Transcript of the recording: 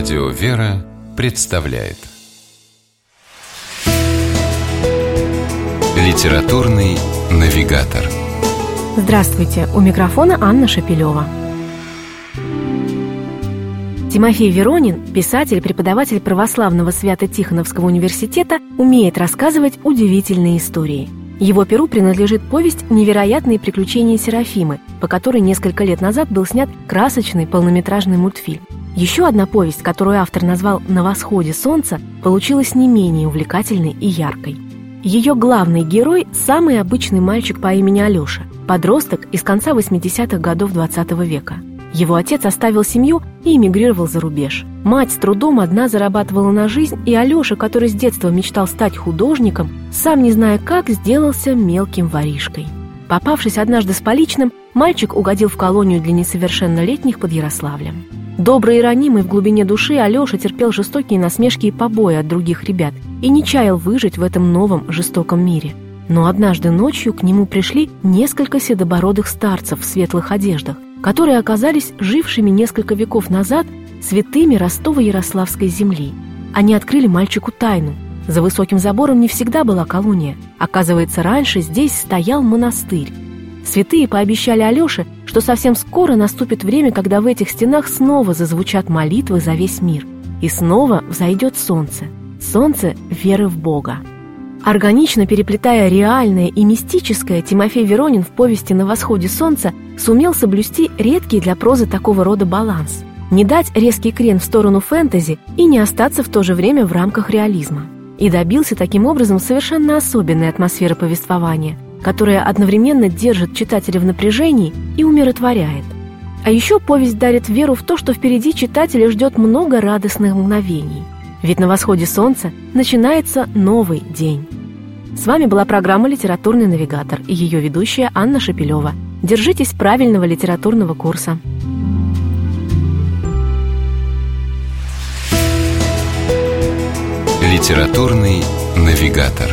Радио «Вера» представляет «Литературный навигатор». Здравствуйте! У микрофона Анна Шепелева. Тимофей Веронин, писатель и преподаватель православного Свято-Тихоновского университета, умеет рассказывать удивительные истории. Его перу принадлежит повесть «Невероятные приключения Серафимы», по которой несколько лет назад был снят красочный полнометражный мультфильм. Еще одна повесть, которую автор назвал «На восходе солнца», получилась не менее увлекательной и яркой. Ее главный герой – самый обычный мальчик по имени Алеша, подросток из конца 80-х годов XX века. Его отец оставил семью и эмигрировал за рубеж. Мать с трудом одна зарабатывала на жизнь, и Алеша, который с детства мечтал стать художником, сам не зная как, сделался мелким воришкой. Попавшись однажды с поличным, мальчик угодил в колонию для несовершеннолетних под Ярославлем. Добрый и ранимый в глубине души, Алеша терпел жестокие насмешки и побои от других ребят и не чаял выжить в этом новом жестоком мире. Но однажды ночью к нему пришли несколько седобородых старцев в светлых одеждах, которые оказались жившими несколько веков назад святыми Ростова-Ярославской земли. Они открыли мальчику тайну. За высоким забором не всегда была колония. Оказывается, раньше здесь стоял монастырь. Святые пообещали Алёше, что совсем скоро наступит время, когда в этих стенах снова зазвучат молитвы за весь мир. И снова взойдет солнце. Солнце веры в Бога. Органично переплетая реальное и мистическое, Тимофей Веронин в повести «На восходе солнца» сумел соблюсти редкий для прозы такого рода баланс. Не дать резкий крен в сторону фэнтези и не остаться в то же время в рамках реализма. И добился таким образом совершенно особенной атмосферы повествования, которая одновременно держит читателя в напряжении и умиротворяет. А еще повесть дарит веру в то, что впереди читателя ждет много радостных мгновений. Ведь на восходе солнца начинается новый день. С вами была программа «Литературный навигатор» и ее ведущая Анна Шепелева. Держитесь правильного литературного курса. «Литературный навигатор».